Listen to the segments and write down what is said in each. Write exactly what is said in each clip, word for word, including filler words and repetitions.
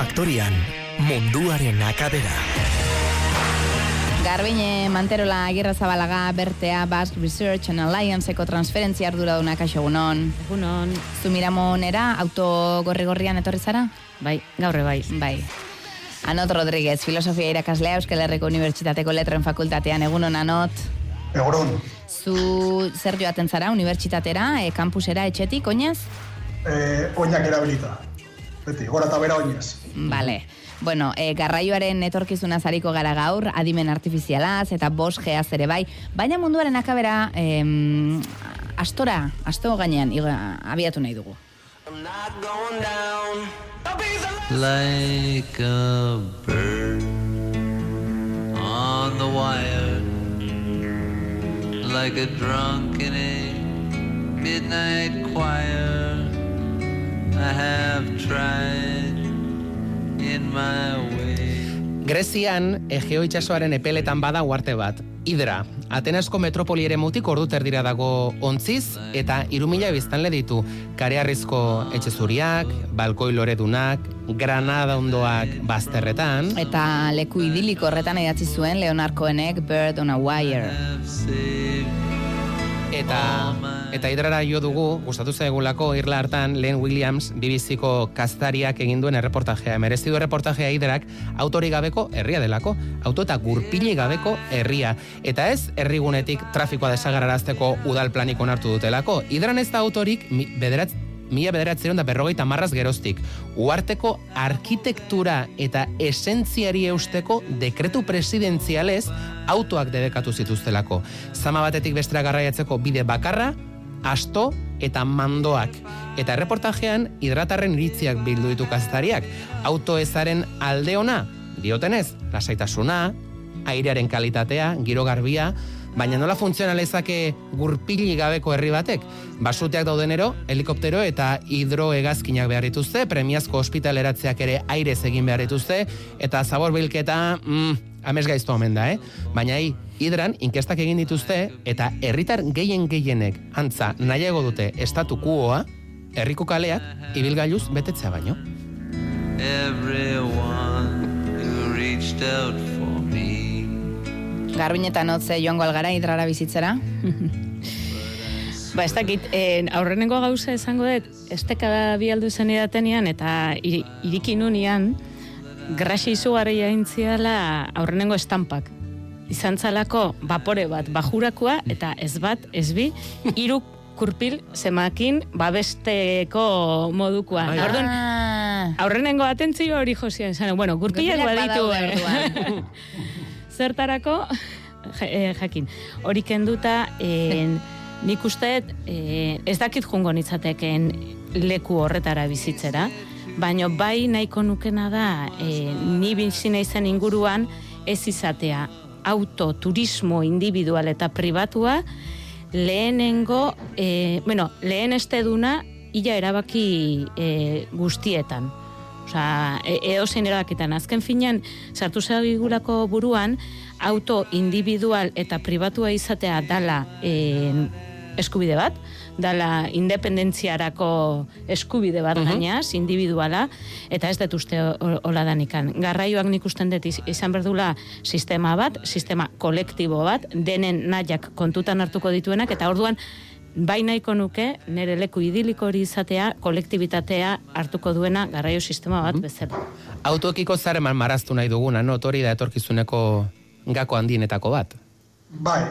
faktorian, munduaren akabera. Garbiñe Manterola Garrazabalaga, Bertea, Basque Research and Allianceko transferentzia arduradunak, kaixo, egunon. Egunon. Zumiramonera, auto gorri-gorrian etorri zara? Bai, gaurre bai. Bai. Anot Rodriguez, filosofia irakaslea, Euskal Herriko Unibertsitateko Letren Fakultatean, egunon, Anot. Egunon. Zu zer joaten zara, unibertsitatera, e, kampusera, etxetik, oinez? E, oinak erabilita. Beti, gora eta bera oinez. Vale. Bueno, e, garraioaren etorkizuna zariko gara gaur, adimen artifizialaz eta bosgeaz ere bai, baina munduaren akabera em, astora, asto gainean iga, abiatu nahi dugu. Like a bird on the wire, like a drunk in a midnight choir, I have tried in my way. Grezian, Egeo itsasoaren epeletan bada uarte bat, Hidra. Atenasko metropoli ere mutik ordu terdira dago ontziz, eta irumila biztanle ditu. Karearrizko etxezuriak, balkoi loredunak, Granada ondoak bazterretan. Eta leku idiliko horretan idatzi zuen Leonard Cohenek Bird on a Wire. Eta eta Hidrara jo dugu, gustatu zaigulako irla hartan Len Williams B B C ko kaztariak egin duen erreportajea. Merezi du erreportajea Hidrak, autori gabeko herria delako, auto eta gurpile gabeko herria. Eta ez, herrigunetik trafikoa desagararazteko udal planik onartu dutelako. Hidran ez da autorik bederatz, mila bederatzen da berrogeita marraz geroztik. Uarteko arkitektura eta esentziari eusteko dekretu presidenzialez autoak debekatu zituztelako. Zama batetik bestera garraiatzeko bide bakarra, asto eta mandoak. Eta erreportajean hidratarren iritziak bildu ditu kaztariak. Auto ezaren alde ona, diotenez, lasaitasuna, airearen kalitatea, giro garbia, baina nola funtzionalezake gurpili gabeko herri batek? Basuteak daudenero, helikoptero eta hidroegazkinak behar dituzte, premiazko ospitaleratzeak ere airez egin behar dituzte, eta zabor bilketa, mm, amesgaiztu omen da, eh? Baina hi, Hidran inkestak egin dituzte, eta herritar gehien gehienek antza nahiago dute estatu kuoa, herriko kaleak, ibilgailuz betetzea baino. Everyone who reached out for me. Garbiñetan hotze joango algara Hidrara bizitzera? Ba, ez dakit, eh, aurrenengo gauza esango dut, esteka bialdu zen edatenean, eta ir, irikin unian, grasi izugarri aintziala aurrenengo estampak. Izan zalako bapore bat bajurakoa, eta ez bat, ez bi, iruk kurpil zemakin babesteko modukoa. Orduan, aurrenengo atentzio hori josian zen, bueno, gurpilak baditu. Eh? Zertarako, eh, jakin, hori kenduta, eh, nik usteet, eh, ez dakit jungo nitzateken leku horretara bizitzera, baina bai nahiko nukena da, eh, ni bizina izan inguruan ez izatea auto, turismo, individual eta pribatua, lehenengo, eh, bueno, lehen esteduna, illa erabaki eh, guztietan. Osa, eosein erabakitan. Azken finean, sartu zagigulako buruan, auto individual eta pribatua izatea dala eh, eskubide bat, dala independentziarako eskubide bat gainaz, uh-huh. individuala, eta ez dut uste hola danikan. Garraioak nik usten dut izan berdula sistema bat, sistema kolektibo bat, denen nahiak kontutan hartuko dituenak, eta orduan, bai nahiko nuke, nire leku idiliko hori izatea, kolektibitatea hartuko duena garraio sistema bat bezala. Autoekiko zareman maraztu nahi duguna, no? Hori da etorkizuneko gako handienetako bat. Bai,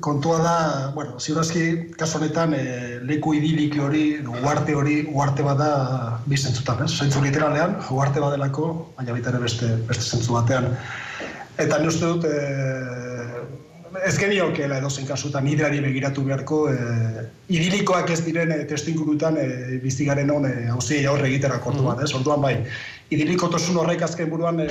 kontua da, bueno, ziurazki, kaso honetan, e, leku idilik hori, uarte hori, uarte bat da bizentzutan, ez? Zentzu literalean, uarte bat delako, baina bitare beste, beste zentzu batean. Eta nire uste dut, e, ez geniokeela edozen kasutan Hidrari begiratu beharko, e, idilikoak ez diren e, testu ingurutan e, bizigaren hon hauziei aurre egitera kortu bat, ez? Orduan bai, idilikotasun horrek azken buruan, e,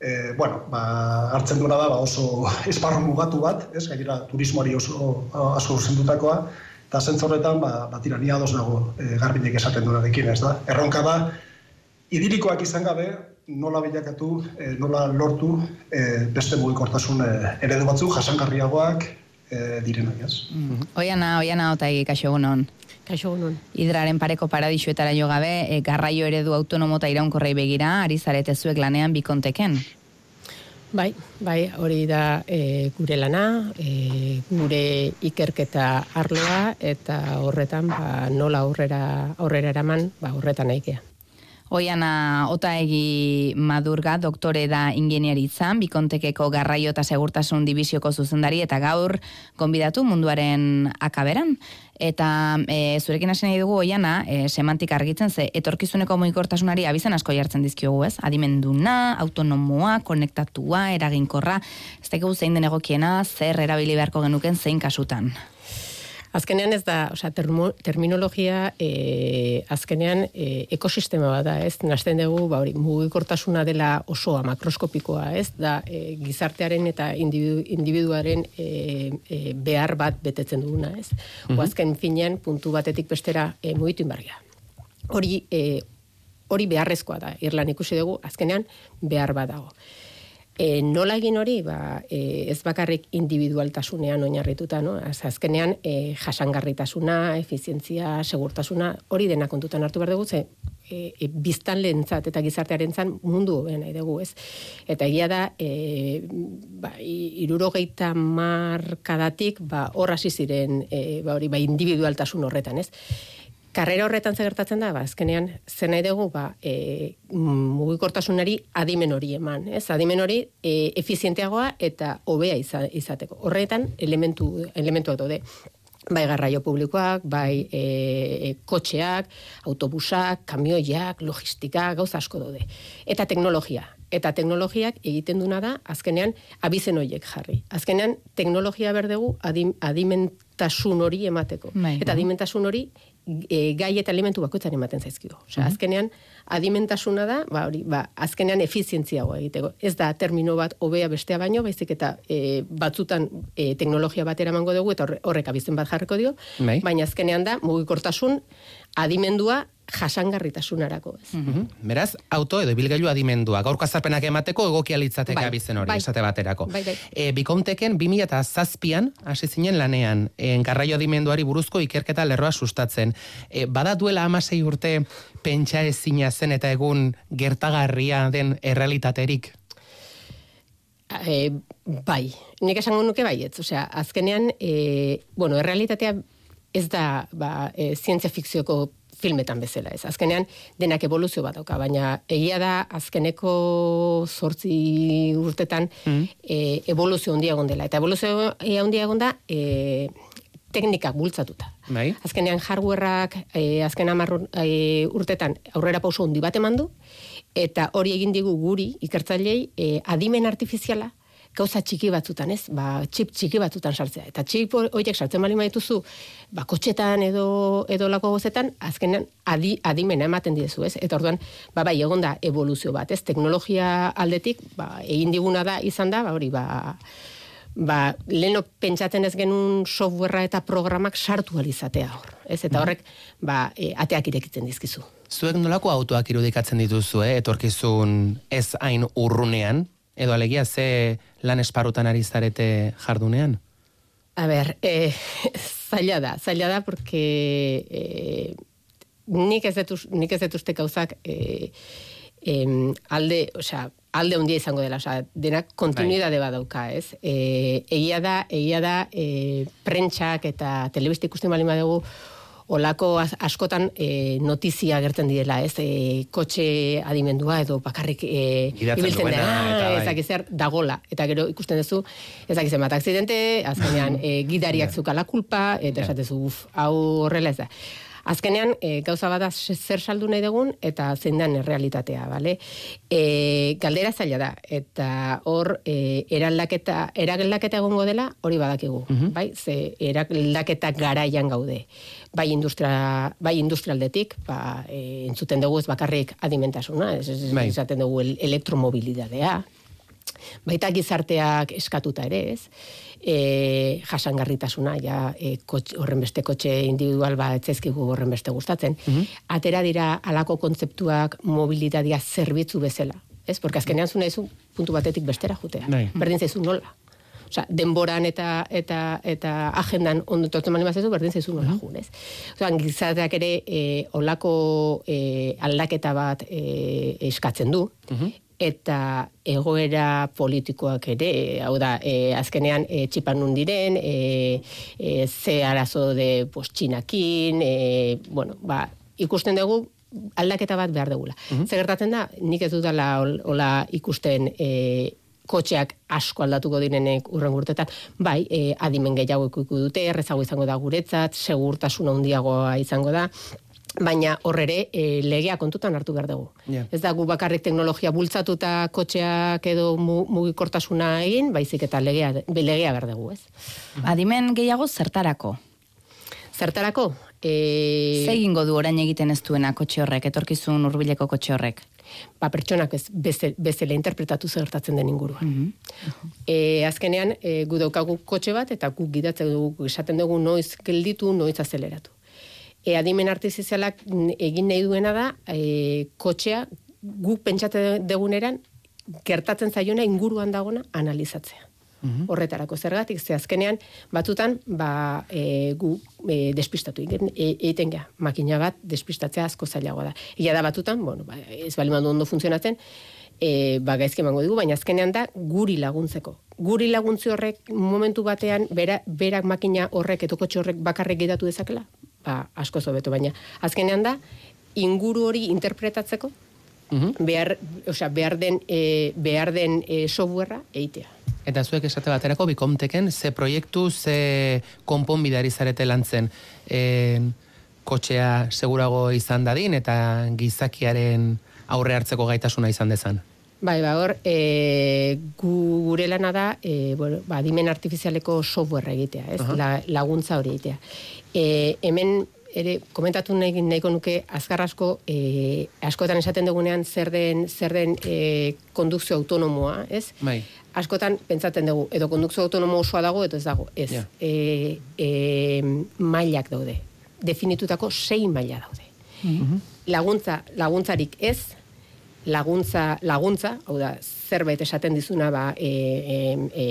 e, bueno, ba, hartzen duena da ba, oso esparru mugatu bat, ez? Gainera turismoari oso asko zendutakoa, eta zentzu horretan, ba, ba tirania ados nago e, Garbiñek esaten duenarekin, ez da? Erronka da, idilikoak izan gabe, nola bilakatu, nola lortu, beste mugikortasun eredu batzu, jasangarriagoak, e, direnak, ez? Mm. Oiana, Oiana Otaegi, kaixo egunon. Kaixo egunon. Hidraren pareko paradisuetara jo gabe, e, garraio eredu autonomo eta iraunkorrei begira, ari zarete zuek lanean Bikonteken. Bai, bai, hori da e, gure lana, e, gure ikerketa arloa, eta horretan ba, nola aurrera, aurrera eraman, ba, horretan nahi gea. Oiana Otaegi Madurga, doktore da ingeniaritzan, Bikontekeko garraio eta segurtasun dibizioko zuzendari, eta gaur konbidatu munduaren akaberan. Eta e, zurekin hasi nahi dugu, Oiana, e, semantik argitzen, ze etorkizuneko mugikortasunari abizen asko jartzen dizkiogu, ez? Adimenduna, autonomoa, konektatua, eraginkorra, ez dakigu zein den egokiena, zer erabili beharko genuken zein kasutan. Azkenean ez da, osea, termo, terminologia e, azkenean e, ekosistema bat da, ez? Nazten dugu, ba hori, mugikortasuna dela osoa, makroskopikoa, ez? Da e, gizartearen eta individu, individuaren e, e, behar bat betetzen duguna, ez? Mm-hmm. Oazken finean, puntu batetik bestera e, mugitu inbarria. Hori, e, hori beharrezkoa da, Irlan ikusi dugu, azkenean behar bat dago. E, nola egin hori, ba, e, ez bakarrik individualtasunean oinarrituta, no? Az, azkenean e, jasangarritasuna, efizientzia, segurtasuna, hori dena kontutan hartu behar dugu, ze e, e, biztan lehentzat eta gizartearen zan mundu hobe nahi dugu, ez? Eta egia da, e, ba, hirurogeita hamarkadatik ba, hor hasi ziren e, ba, hori, ba, individualtasun horretan, ez? Karrera horretan ze gertatzen da, ba, azkenean, zen nahi dugu, ba, e, mugikortasunari adimen hori eman, ez? Adimen hori e, efizienteagoa eta hobea izateko. Horretan, elementu, elementuak daude. Bai garraio publikoak, bai e, e, kotxeak, autobusak, kamioiak, logistika, gauza asko daude. Eta teknologia. Eta teknologiak egiten duna da, azkenean, abizen horiek jarri. Azkenean, teknologia berdegu adim, adimentasun hori emateko. Bai, eta adimentasun hori E, gai eta elementu bakoitzan ematen zaizkio. Osea, azkenean, adimentasuna da, ba, hori, ba, azkenean efizientziagoa egiteko. Ez da termino bat hobea bestea baino, baizik eta e, batzutan e, teknologia bat eramango dugu, eta horrek abizen bat jarriko dio, Mei. Baina azkenean da, mugikortasun adimendua jasangarritasunarako. Mm-hmm. Beraz, auto edo ibilgailu adimendua, gaurko azarpenak emateko egokia litzateke abizen hori, esate baterako. Bai, bai. E, Bikonteken bi mila zazpian hasi zinen lanean, e, garraio adimenduari buruzko ikerketa lerroa sustatzen. E, bada duela hamasei urte pentsa ezina zen eta egun gertagarria den errealitaterik? E, bai, nik esango nuke baietz. Osea, azkenean, e, bueno, errealitatea ez da ba, e, zientzia fikzioko filmetan bezala, ez. Azkenean, denak evoluzio bat dauka, baina egia da, azkeneko zortzi urtetan mm. e, evoluzio handia egon dela. Eta evoluzio handia egon da, e, teknikak bultzatuta. Bai. Azkenean, hardwareak, e, azken hamar e, urtetan, aurrera pauso handi bat eman du, eta hori egin digu guri, ikertzailei, e, adimen artifiziala, gauza txiki batzutan, ez? Ba, txip txiki batzutan sartzea. Eta txip horiek sartzen bali maituzu, ba, kotxetan edo, edo lako gozetan, azkenean adi, adimena ematen diezu, ez? Eta orduan, ba, bai, egon da evoluzio bat, ez? Teknologia aldetik, ba, egin diguna da, izan da, ba, hori, ba, ba, lehenok pentsatzen ez genuen softwarea eta programak sartu alizatea hor, ez? Eta horrek, ba, e, ateak irekitzen dizkizu. Zuek nolako autoak irudikatzen dituzu, eh? Etorkizun ez hain urrunean? Edo alegia, ze lan esparutan ari zarete jardunean? A ber, e, zaila da, zaila da, porque e, nik ez detuz, nik ez detuzte gauzak e, e, alde, osea, alde ondia izango dela, osea, denak kontinuidade bat dauka, ez? E, egia da, egia da, e, prentsak eta telebista ikusten balima dugu, olako askotan e, notizia gertzen direla, ez, e, kotxe adimendua edo bakarrik e, ibiltzen dena, ezak ezer, dagola. Eta gero ikusten duzu, ezak ezen bat akzidente, azkenean e, gidariak zukala kulpa, eta esatezu, uf, hau horrela ez da. Azkenean, e, gauza bat da zer saldu nahi dugun, eta zein dan errealitatea, bale? E, galdera zaila da, eta hor, e, eraldaketa, eraldaketa egongo dela, hori badakigu, mm-hmm. bai? Ze eraldaketa garaian gaude. Bai, industria, bai industrialdetik, ba, e, entzuten dugu ez bakarrik adimentasuna, ez, ez, ez izaten dugu el, elektromobilidadea, baita gizarteak eskatuta ere, ez? E, jasangarritasuna, ja, e, kotxe, horren beste kotxe individual bat, etzaizkigu horren beste gustatzen. Mm-hmm. Atera dira halako kontzeptuak mobilitatea zerbitzu bezala, ez? Porque azkenean zu nahi zu puntu batetik bestera jutea. Nahi. Berdin zaizu nola. Osa, denboran eta eta eta agendan ondotortzen bali bazazu berdin zaizu nola joan, ez? Osa, gizarteak ere e, olako e, aldaketa bat e, eskatzen du. Mm-hmm. Eta egoera politikoak ere, hau da, e, azkenean e, txipan nundiren, e, e, ze arazo de postxinakin, e, bueno, ba, ikusten dugu aldaketa bat behar dugula. Mm-hmm. Zer gertatzen da, nik ez dutala ol, ola ikusten e, kotxeak asko aldatuko direnek urren urtetan, bai, e, adimen gehiago ikutu dute, errezago izango da guretzat, segurtasuna handiagoa izango da, baina horre ere e, legea kontutan hartu behar dugu. Yeah. Ez da gu bakarrik teknologia bultzatuta kotxeak edo mugikortasuna egin, baizik eta legea, legea behar dugu, ez? Adimen gehiago zertarako? Zertarako? E... Zegingo du orain egiten ez duena kotxe horrek, etorkizun hurbileko kotxe horrek? Ba, pertsonak ez, bezala, bezala interpretatu zertatzen den inguruan. Mm-hmm. E, azkenean, e, gu daukagu kotxe bat, eta gu gidatzen dugu, esaten dugu noiz gelditu, noiz azeleratu. E, adimen artifizialak egin nahi duena da, e, kotxea guk pentsatzen deguneran gertatzen zaiona inguruan dagona analizatzea. Mm-hmm. Horretarako zergatik, ze azkenean batzutan ba, e, gu e, despistatu egiten e, gea. Makina bat despistatzea asko zailagoa da. Ia da batzutan, bueno, ba, ez bali mandu ondo funtzionatzen, e, ba, gaizki emango digu, baina azkenean da guri laguntzeko. Guri laguntzi horrek momentu batean bera, berak makina horrek edo kotxe horrek bakarrik gidatu dezakela, ba, asko zobeto, baina azkenean da inguru hori interpretatzeko mm-hmm. behar, osea, behar den, e, behar den e, softwarea eitea. Eta zuek esate baterako Bikonteken ze proiektu, ze konponbidea zarete lantzen e, kotxea segurago izan dadin eta gizakiaren aurre hartzeko gaitasuna izan dezan. Bai, ba, hor, e, gure lana da, e, bueno, ba, adimen artifizialeko software egitea, ez? Uh-huh. La, laguntza hori egitea. E, hemen, ere, komentatu nahi, nahiko nuke, azkar asko, e, askotan esaten dugunean zer den, zer den e, kondukzio autonomoa, ez? Bai. Askotan, pentsatzen dugu, edo kondukzio autonomo osoa dago, edo ez dago, ez. Yeah. E, e, mailak daude, definitutako sei maila daude. Mm-hmm. Laguntza, laguntzarik ez, laguntza, laguntza, hau da, zerbait esaten dizuna, ba, e, e, e,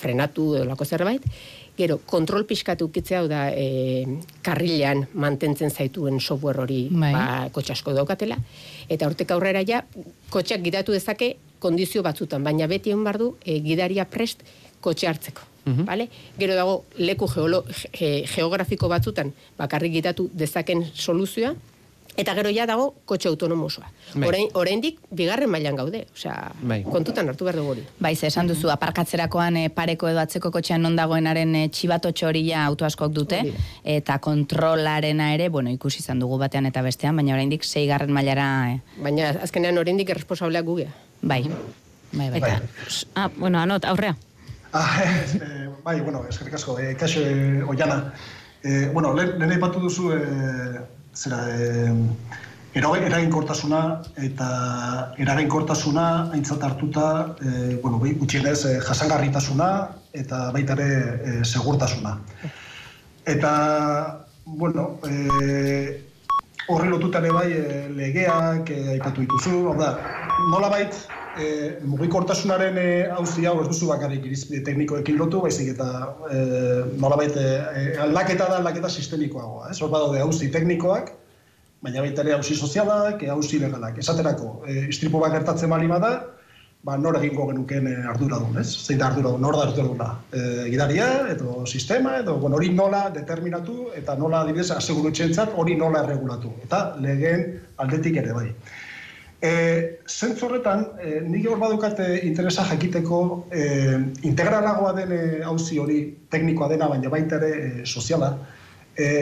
frenatu edo lako zerbait, gero, kontrol pixkatu kitzea, hau da, e, karrilean mantentzen zaituen software hori, bai. Ba, kotxe asko daukatela, eta hortik aurrera ja, kotxeak gidatu dezake kondizio batzutan, baina beti hon bardu, e, gidaria prest kotxe hartzeko, mm-hmm. bale? Gero dago, leku geolo, ge, geografiko batzutan, bakarrik gidatu dezaken soluzioa, eta gero ja dago kotxe autonomosoa. Orain, oraindik bigarren mailan gaude, osea, kontutan hartu behar dugu hori. Bai, ze esan duzu aparkatzerakoan e, pareko edo atzeko kotxean non dagoenaren e, txibatotxo hori ja auto askok dute Olida. Eta kontrolarena ere, bueno, ikusi izan dugu batean eta bestean, baina oraindik seigarren mailara e. Baina azkenean oraindik erresponsablea gugea. Bai. Bai, bai. Eta, ah, bueno, Anot, aurrea. Ah, eh, bai, bueno, eskerrik asko, eh, kaixo eh, Oiana. Eh, bueno, lehen aipatu duzu eh, zera, eh, eraginkortasuna eta eraginkortasuna aintzat hartuta, eh, bueno, bai, gutxienez eh, jasangarritasuna eta baita ere eh, segurtasuna. Eta, bueno, eh, horri lotuta ere bai eh, legeak eh, aipatu dituzu, hau da, nolabait eh, mugikortasunaren auzi hau ez duzu bakarrik irizpide teknikoekin lotu, baizik eta eh, nolabait eh, aldaketa da aldaketa sistemikoagoa, ez? Hor badaude auzi teknikoak, baina baita ere auzi sozialak, auzi legalak. Esaterako, eh, istripu bat gertatzen bali bada, ba nor egingo genukeen arduradun, ez? Zein da arduradun, nor da arduraduna. E, gidaria, edo sistema, edo bueno, hori nola determinatu, eta nola adibidez, asegurutxentzat hori nola erregulatu. Eta legeen aldetik ere bai. E, zentzu horretan, e, nik hor badukat interesa jakiteko e, integralagoa den auzi hori teknikoa dena, baina baita ere e, soziala. E,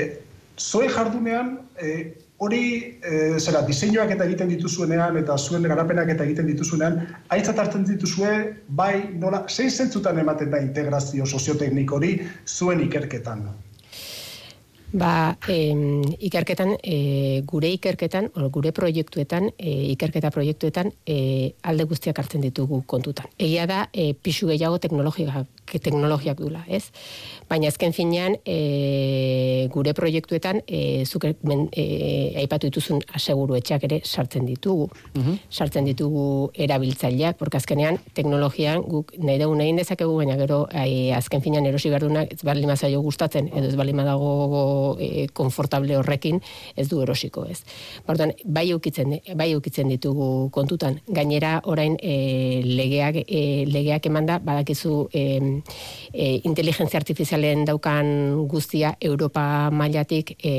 Zoe jardunean, e, hori, e, zera, diseinuak eta egiten dituzuenean, eta zuen garapenak eta egiten dituzuenean, aintzat hartzen dituzue, bai, nola, zein zentzutan ematen da integrazio soziotekniko hori zuen ikerketan? Ba, em, ikerketan, e, gure ikerketan, or, gure proiektuetan, e, ikerketa proiektuetan, e, alde guztiak hartzen ditugu kontutan. Egia da, e, pisu gehiago teknologia teknologiak dula, ez? Baina azken finean, e, gure proiektuetan, e, zuker, men, e, aipatu dituzun aseguruetxeak ere sartzen ditugu. Mm-hmm. Sartzen ditugu erabiltzaileak, porque azkenean teknologian guk nahi dugun egin dezakegu, baina gero e, azken finean erosi berdunak ez bali mazaio gustatzen, edo ez bali madago e, konfortable horrekin, ez du erosiko, ez? Bortan, bai eukitzen, bai eukitzen ditugu kontutan. Gainera, orain e, legeak, e, legeak emanda, badakizu e, E, inteligentzia artifizialen daukan guztia Europa mailatik e,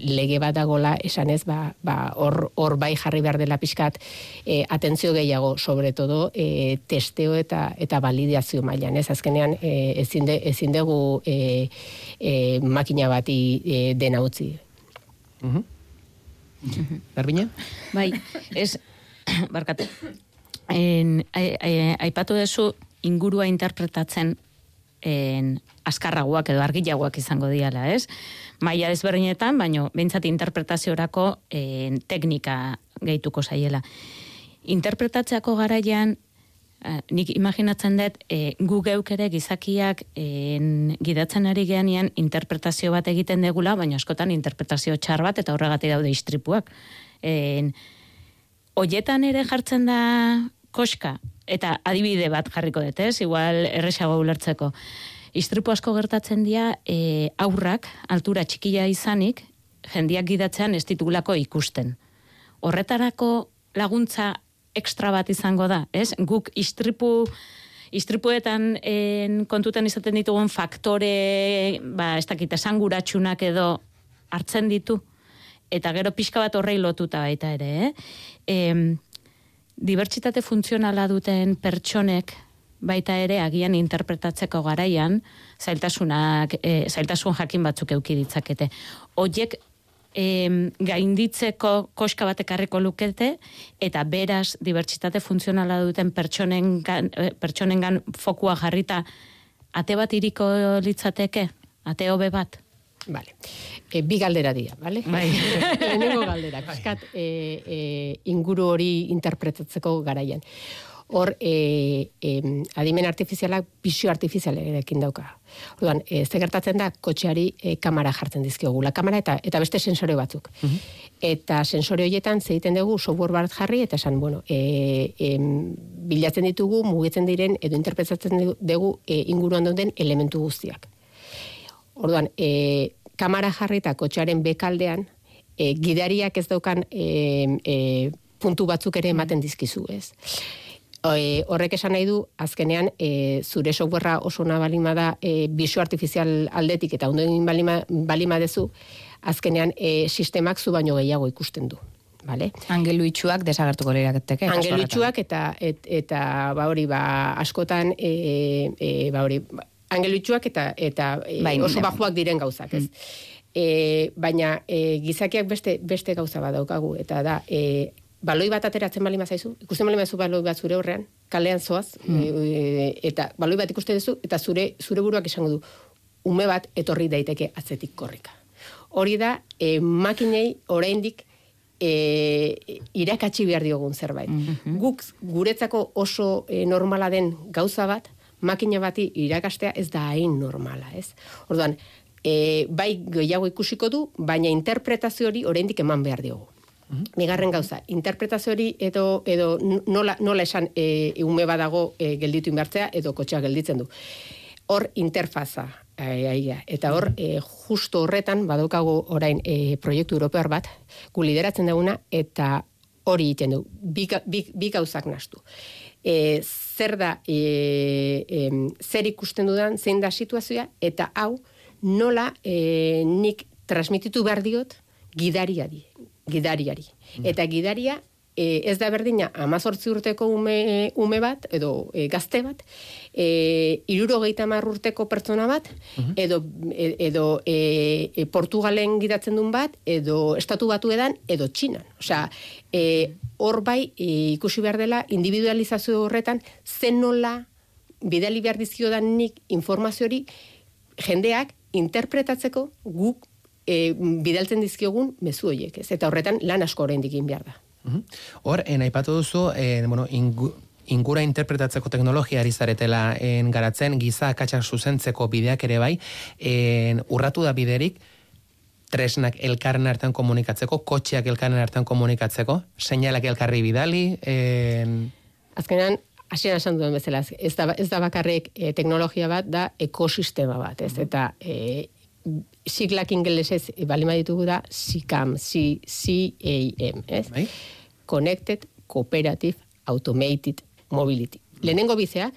lege bat dagola esanez, ba, ba, hor, hor bai jarri behar dela pixkat e, atentzio gehiago, sobre todo e, testeo eta, eta validazio mailan, ez? Azkenean e, ezin, de, ezin dugu e, e, makina bati e, dena utzi. Uh-huh. Uh-huh. Garbiñe? Bai, ez, barkatu. En, e, e, aipatu dezu, ingurua interpretatzen en, askarragoak edo argilagoak izango diala, ez? Maila ezberdinetan, baino behintzat interpretaziorako en, teknika gehituko zaiela. Interpretatzeako garaian, nik imaginatzen dut, e, gu geuk ere gizakiak en, gidatzen ari geanian interpretazio bat egiten degula, baina askotan interpretazio txar bat, eta horregatik daude istripuak. En, hoietan ere jartzen da koska, eta adibide bat jarriko dut, ez? Igual erresago ulertzeko. Istripu asko gertatzen dira e, aurrak, altura txikia izanik, jendiak gidatzean ez ditugulako ikusten. Horretarako laguntza ekstra bat izango da, ez? Guk istripu, istripuetan en, kontutan izaten ditugun faktore, ba, ez dakit, esanguratsunak edo hartzen ditu. Eta gero pixka bat horrei lotuta baita ere, eh? Em, dibertsitate funtzionala duten pertsonek baita ere agian interpretatzeko garaian zailtasunak, e, zailtasun jakin batzuk eduki ditzakete. Hoiek e, gainditzeko koska bat ekarriko lukete eta beraz dibertsitate funtzionala duten pertsonengan pertsonengan fokua jarrita ate bat iriko litzateke, ate hobe bat. Vale. E, bi galdera dira, vale? Bai. Lehenengo galdera, kaskat, e, e, inguru hori interpretatzeko garaian. Hor, e, e, adimen artifizialak pisio artifizialekin dauka. Orduan, e, ze gertatzen da, kotxeari e, kamera jartzen dizkiogula. Kamera eta, eta beste sensore batzuk. Uh -huh. Eta sensore horietan zeiten dugu software bat jarri, eta esan, bueno, e, e, bilatzen ditugu, mugitzen diren, edo interpretatzen dugu e, inguruan dauden elementu guztiak. Orduan, e, kamara jarri eta kotxearen bekaldean, e, gidariak ez daukan e, e, puntu batzuk ere ematen dizkizu, ez? E, horrek esan nahi du, azkenean, e, zure softwarea oso nabalima da e, bisio artifizial aldetik eta ondo egin balima, balima dezu, azkenean e, sistemak zu baino gehiago ikusten du. Vale. Angelu itxuak desagertuko lirateke. Angelu itxuak eta, et, eta ba hori, ba, askotan, e, e, ba hori, angelutxuak eta, eta Bain, oso bajuak diren gauzak, ez? Mm. E, baina e, gizakiak beste, beste gauza bat daukagu, eta da, e, baloi bat ateratzen balima zaizu, ikusten balima zaizu baloi bat zure horrean, kalean zoaz, mm. e, eta baloi bat ikusten duzu, eta zure, zure buruak esango du, ume bat etorri daiteke atzetik korrika. Hori da, e, makinei oraindik E, irakatsi behar diogun zerbait. Mm-hmm. Guk guretzako oso e, normala den gauza bat, makina bati irakastea ez da hain normala, ez? Orduan, e, bai gehiago ikusiko du, baina interpretazio hori oraindik eman behar diogu. Bigarren gauza, interpretazio hori edo, edo nola, nola esan e, ume badago e, gelditu inbertzea edo kotxea gelditzen du. Hor interfaza, aia, eta hor e, justo horretan badaukago orain e, proiektu europear bat, gu lideratzen duguna eta hori egiten du, bi, bi, bi gauzak nastu. E, zer da, e, e, zer ikusten dudan, zein da situazioa, eta hau nola e, nik transmititu behar diot gidariari. gidariari. Mm. Eta gidaria e, ez da berdina hemezortzi urteko ume, ume bat, edo e, gazte bat, e, hirurogeita hamar urteko pertsona bat, mm-hmm. edo, edo e, e, Portugalen gidatzen duen bat, edo Estatu Batuetan, edo Txinan. Osea, e, hor bai e, ikusi behar dela individualizazio horretan zen nola bidali behar dizkiodan nik informazio hori jendeak interpretatzeko guk e, bidaltzen dizkiogun mezu horiek, ez? Eta horretan lan asko oraindik egin behar da. Hor, uh-huh. Aipatu duzu, eh, bueno, ingu, ingura interpretatzeko teknologia ari zaretela en, garatzen, giza akatsak zuzentzeko bideak ere bai, en, urratu da biderik, tresnak elkarren hartan komunikatzeko, kotxeak elkarren hartan komunikatzeko, seinalak elkarri bidali. En... Azkenean, hasieran esan duen bezala, ez da, ez da bakarrik e, teknologia bat, da ekosistema bat, ez? Eta e, siglak ingelesez e, balima ditugu da SICAM, C A M, ez? Bai? Connected, Cooperative, Automated, Mobility. Lehenengo bizeak,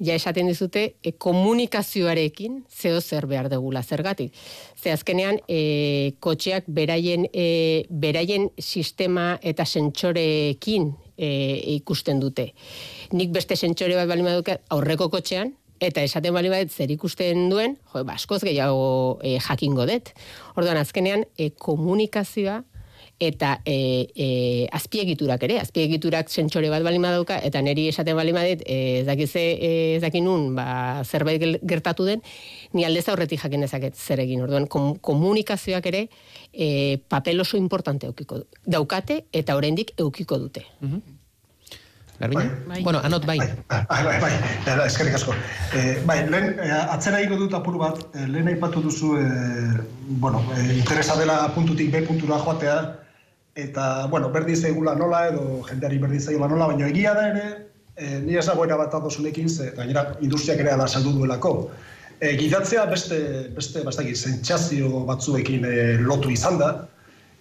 ja esaten dizute, e, komunikazioarekin zeo zer behar degula, zergatik. Ze azkenean, e, kotxeak beraien, e, beraien sistema eta sentsoreekin e, ikusten dute. Nik beste sentsore bat balima duke aurreko kotxean, eta esaten balima dut zer ikusten duen, jo, askoz gehiago e, jakingo dut. Orduan, azkenean, e, komunikazioa eta e, e, azpiegiturak ere, azpiegiturak sentsore bat balima dauka, eta niri esaten balima dut, ez dakize, ez dakinun, ba, zerbait gertatu den, ni aldez aurretik jakin dezaket zer egin. Orduan, kom, komunikazioak ere e, papel oso importante eukiko, daukate eta oraindik eukiko dute. Mm-hmm. Garbiñe? Bai. Bueno, Anot, bai. Bai, bai, bai, bai. Eskerrik asko. Eh, bai, lehen, atzera ingo dut apur bat, lehen aipatu duzu, eh, bueno, interesa dela puntutik B puntura joatea, eta, bueno, berdi zaigula nola, edo jendeari berdi zaigula nola, baina egia da ere, eh, nire esagoera bat adosunekin, eta gainera industriak ere saldu duelako. Eh, gidatzea beste, beste, bastaki, sentsazio batzuekin eh, lotu izan da,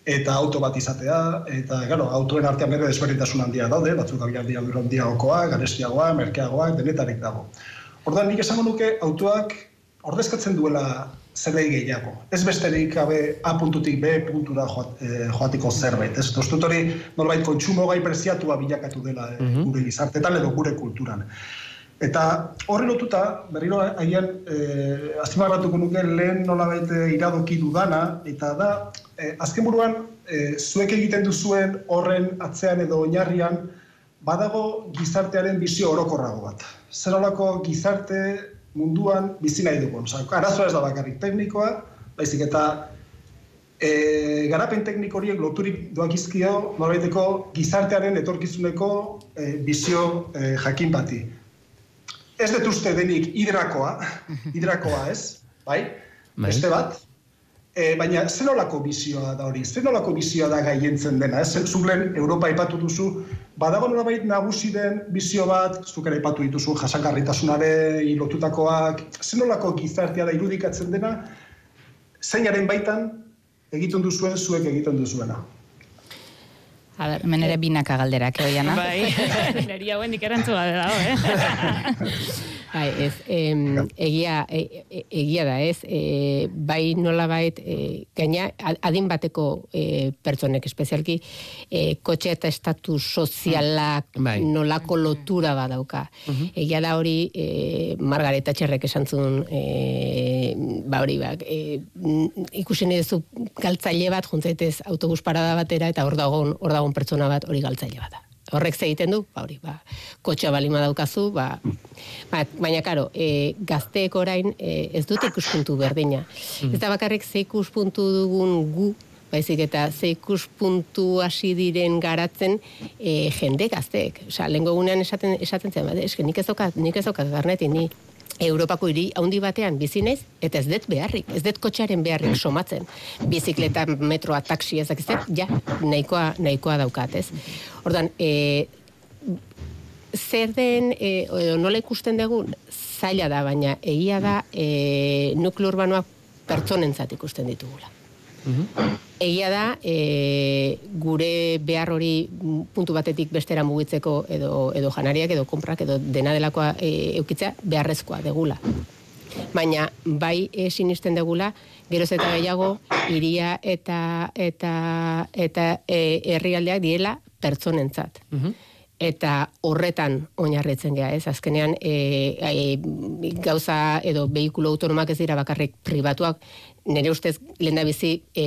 eta auto bat izatea, eta, gano, autoen artean bere desberdintasun handia daude, batzuk abian dira handiagokoa, garestiagoa, merkeagoa, denetarek dago. Ordan nik esango nuke autoak ordezkatzen duela zelei gehiago. Ez besterik gabe A puntutik B puntura joatiko zerbait. Ez dut hori nolabait kontsumo gai preziatua bilakatu dela mm-hmm. gure gizartetan edo gure kulturan. Eta horri lotuta, berriro haian, eh, azpimarratuko nuke lehen nolabait iradoki dudana, eta da, eh, azken buruan, eh, zuek egiten duzuen horren atzean edo oinarrian, badago gizartearen bizio orokorrago bat. Zer nolako gizarte munduan bizi nahi dugun. Osa, arazoa ez da bakarrik teknikoa, baizik eta eh, garapen tekniko horiek loturik doakizkio nolabaiteko gizartearen etorkizuneko eh, bizio eh, jakin bati. Ez dut uste denik hidrakoa, hidrakoa ez, bai, beste bat. E, baina zenolako bizioa da hori, zenolako bizioa da gaientzen dena, ez? Zuglen, Europa aipatu duzu, badago nolabait nagusi den bizio bat, zuk ere aipatu dituzu jasangarritasunaren lotutakoak, zenolako gizartea da irudikatzen dena, zeinaren baitan egiten duzuen, zuek egiten duzuena. A ber, hemen ere binaka galderak, Oiana. Bai, niri hauen ikerantzua dago, eh? Bai, ez, em, egia, e, e, egia da, ez, e, bai nolabait, e, gaina, adin bateko e, pertsonek espezialki, e, kotxe eta estatu sozialak bai. Nolako lotura badauka. Uh-huh. Egia da hori, e, Margaret Thatcherrek esantzun, e, ba hori, ba, e, ikusen edezu galtzaile bat, juntzaitez autobus parada batera, eta hor dagoen, hor dagoen pertsona bat hori galtzaile bat da. Horrek ze egiten du, ba hori, ba, kotxea balima daukazu, ba, ba, baina, karo, e, gazteek orain e, ez dut ikuspuntu berdina. Mm. Ez da bakarrik ze ikuspuntu dugun gu, baizik eta ze ikuspuntu hasi diren garatzen e, jende gazteek. Osa, lehenko gunean esaten, esaten zen, bat, eske nik ez okat, nik ez okat garnetik, ni Europako hiri handi batean bizi naiz, eta ez dut beharrik, ez dut kotxearen beharrik somatzen. Bizikleta, metroa, taksi ezak izan, ja, nahikoa, nahikoa daukat, ez? Ordan, e, zer den, e, nola ikusten dugu, zaila da, baina egia da, e, nukleo urbanoak pertsonentzat ikusten ditugula. Mm-hmm. Egia da, e, gure behar hori puntu batetik bestera mugitzeko edo, edo janariak, edo konprak, edo dena delakoa e, eukitza beharrezkoa degula. Baina, bai e, sinisten degula, geroz eta gehiago, iria eta, eta, eta e, herrialdeak diela pertsonentzat. Mm-hmm. Eta horretan oinarritzen gea, ez? Azkenean, e, e, gauza edo behikulo autonomak ez dira bakarrik pribatuak, nire ustez lehendabizi e,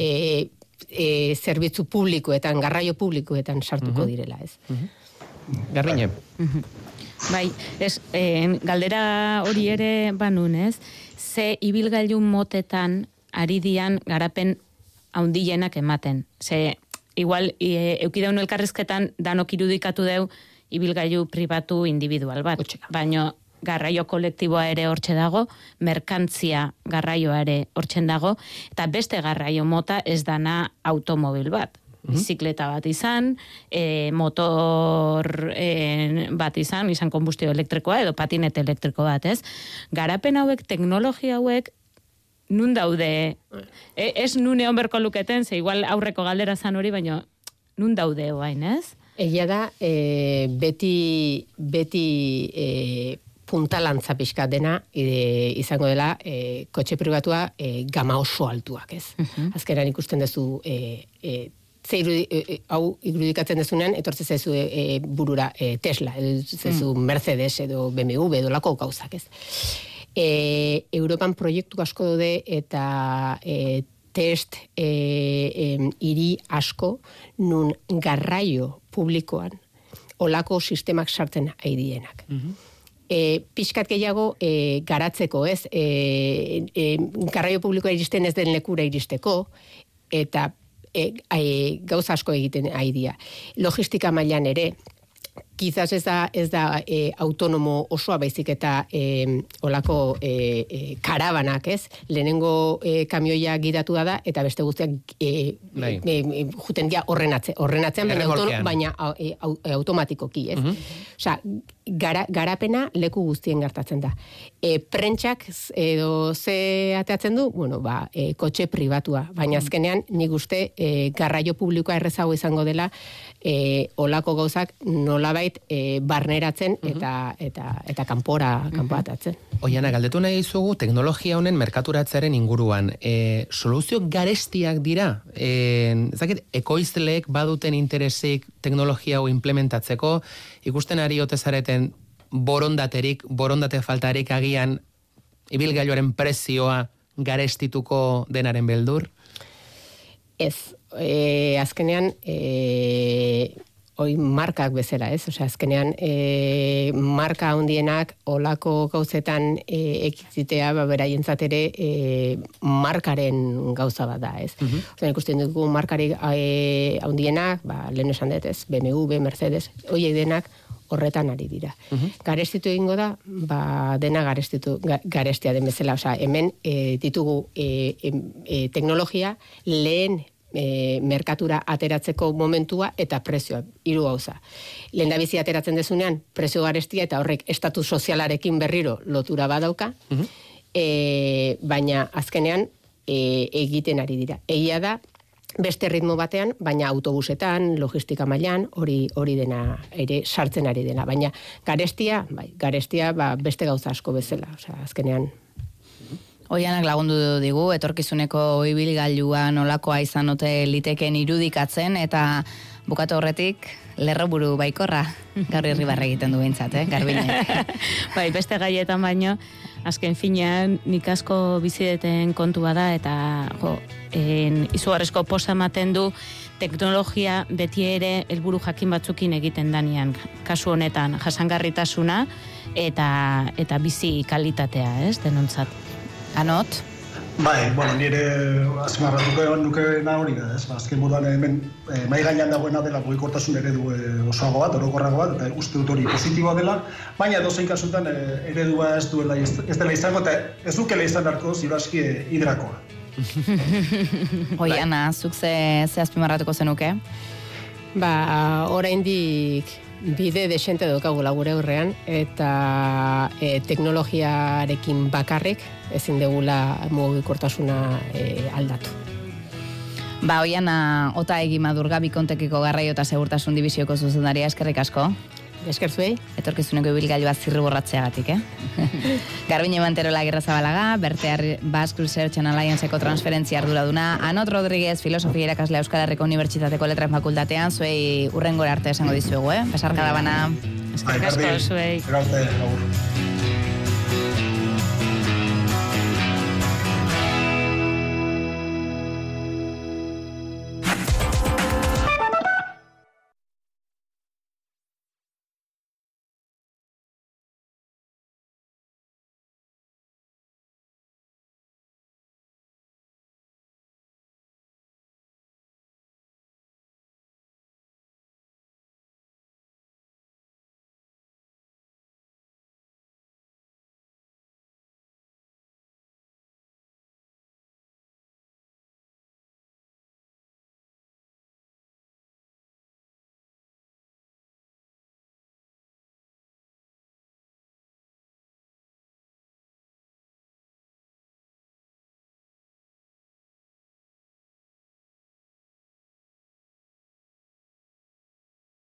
e, zerbitzu publikoetan, garraio publikoetan sartuko direla, ez? Mm-hmm. Garbiñe. Bai, ez, e, galdera hori ere banun, ez? Ze ibilgailu motetan ari dian garapen haundienak ematen. Ze igual, e, eukideun elkarrizketan danok irudikatu deu, ibilgailu pribatu individual bat. Baina garraio kolektiboa ere hortxe dago, merkantzia garraioa ere hortzen dago, eta beste garraio mota ez dana automobil bat. Bizikleta bat izan, e, motor e, bat izan, izan konbustio elektrikoa edo patinete elektriko bat, ez? Garapen hauek, teknologia hauek, nun daude, e, ez nun egon berko luketen, ze igual aurreko galdera zan hori, baina nun daude oain, ez? Egia da, e, beti, beti e, puntalantza pixka dena e, izango dela e, kotxe pribatua e, gama oso altuak, ez? Uh-huh. Azkeran ikusten dezu e, e, Zeiru, e, hau irudikatzen dezunean, etortze zezu e, e, burura e, Tesla, zezu mm. Mercedes edo B M W edo lako gauzak, ez. E, Europan proiektu asko daude eta e, test e, e, hiri asko nun garraio publikoan olako sistemak sartzen ari direnak. Mm -hmm. E, pixkat gehiago e, garatzeko, ez, e, e, garraio publikoa iristen ez den lekura iristeko, eta E, e, gauza asko egiten ari dira. Logistika mailan ere, kizaz ez da, ez da e, autonomo osoa baizik eta e, olako e, e, karabanak, ez? Lehenengo e, kamioia gidatu da da, eta beste guztiak e, e, e, juten dia horren atze, horren atzean, baina, autonom, baina a, e, a, e, automatikoki, ez? Uh-huh. Osa, gara, garapena leku guztien gertatzen da. E, prentsak edo ze ateatzen du, bueno, ba, e, kotxe pribatua, baina azkenean nik uste e, garraio publikoa errezago izango dela e, olako gauzak nolabait E, barneratzen eta, uh-huh. eta, eta, eta kanpora, kanpoatatzen. Oiana, galdetu nahi izugu, teknologia honen merkaturatzearen inguruan. E, soluzio garestiak dira? E, zakit, ekoizleek baduten interesik teknologia hau implementatzeko, ikusten ari otezareten borondaterik, borondate faltarik agian, ibilgailuaren prezioa garestituko denaren beldur? Ez. E, azkenean, e, hoi markak bezala, ez? Osea, azkenean e, marka handienak olako gauzetan e, ekizitea, ba, beraientzat ere e, markaren gauza bat da, ez? Mm-hmm. Osea, ikusten dugu markarik e, handienak, ba, lehen esan dut, ez? B M W, Mercedes, hoiek denak horretan ari dira. Mm-hmm. Garestitu egingo da, ba, dena garestitu, ga, garestia den bezala. Osea, hemen e, ditugu e, e, e, teknologia lehen E, merkatura ateratzeko momentua eta prezioa, hiru gauza. Lehendabizi ateratzen dezunean, prezio garestia eta horrek estatus sozialarekin berriro lotura badauka, mm-hmm. e, baina azkenean e, egiten ari dira. Egia da, beste ritmo batean, baina autobusetan, logistika mailan, hori hori dena ere sartzen ari dela. Baina garestia, bai, garestia ba, beste gauza asko bezala. Osea, azkenean... Oianak lagundu digu, etorkizuneko ibilgailua nolakoa izan ote liteken irudikatzen, eta bukatu horretik lerroburu baikorra, gaur irribarre egiten du behintzat, eh? Garbiñe. Bai, beste gaietan baino, azken finean nik asko bizideten kontua da, eta jo, en, izugarrezko posa ematen du teknologia beti ere helburu jakin batzukin egiten danean, kasu honetan jasangarritasuna eta, eta bizi kalitatea, ez, denontzat. Anot? Bai, bueno, nire azpimarratuko egon nukeena hori da, ez? Azken buruan hemen e, mai gainean dagoena dela mugikortasun eredu e, osoago bat, orokorrago bat, eta uste dut hori positiboa dela, baina edozein kasutan e, eredua ez duela ez, ez dela izango, eta ez dukela izan hartu ziurazki e, hidrakoa. Oiana, zuk ze, ze azpimarratuko zenuke? Ba, oraindik bide desente dokagula gure aurrean, eta e, teknologiarekin bakarrik ezin degula mugikortasuna e, aldatu. Ba, Oiana Otaegi Madurga, Bikontekeko garraio eta segurtasun dibisioko zuzendaria, eskerrik asko. Esker zuei. Etorkizuneko ibilgailua zirriborratzeagatik, eh? Garbiñe Manterola Garrazabalaga, Bertear Basque Research and Allianceko transferentzia arduraduna, Anot Rodriguez, filosofia irakaslea Euskal Herriko Unibertsitateko Letras Fakultatean, zuei urrengora arte esango dizuegu, eh? Besarkada bana. Eskerrik asko zuei. Eskerrik asko zuei.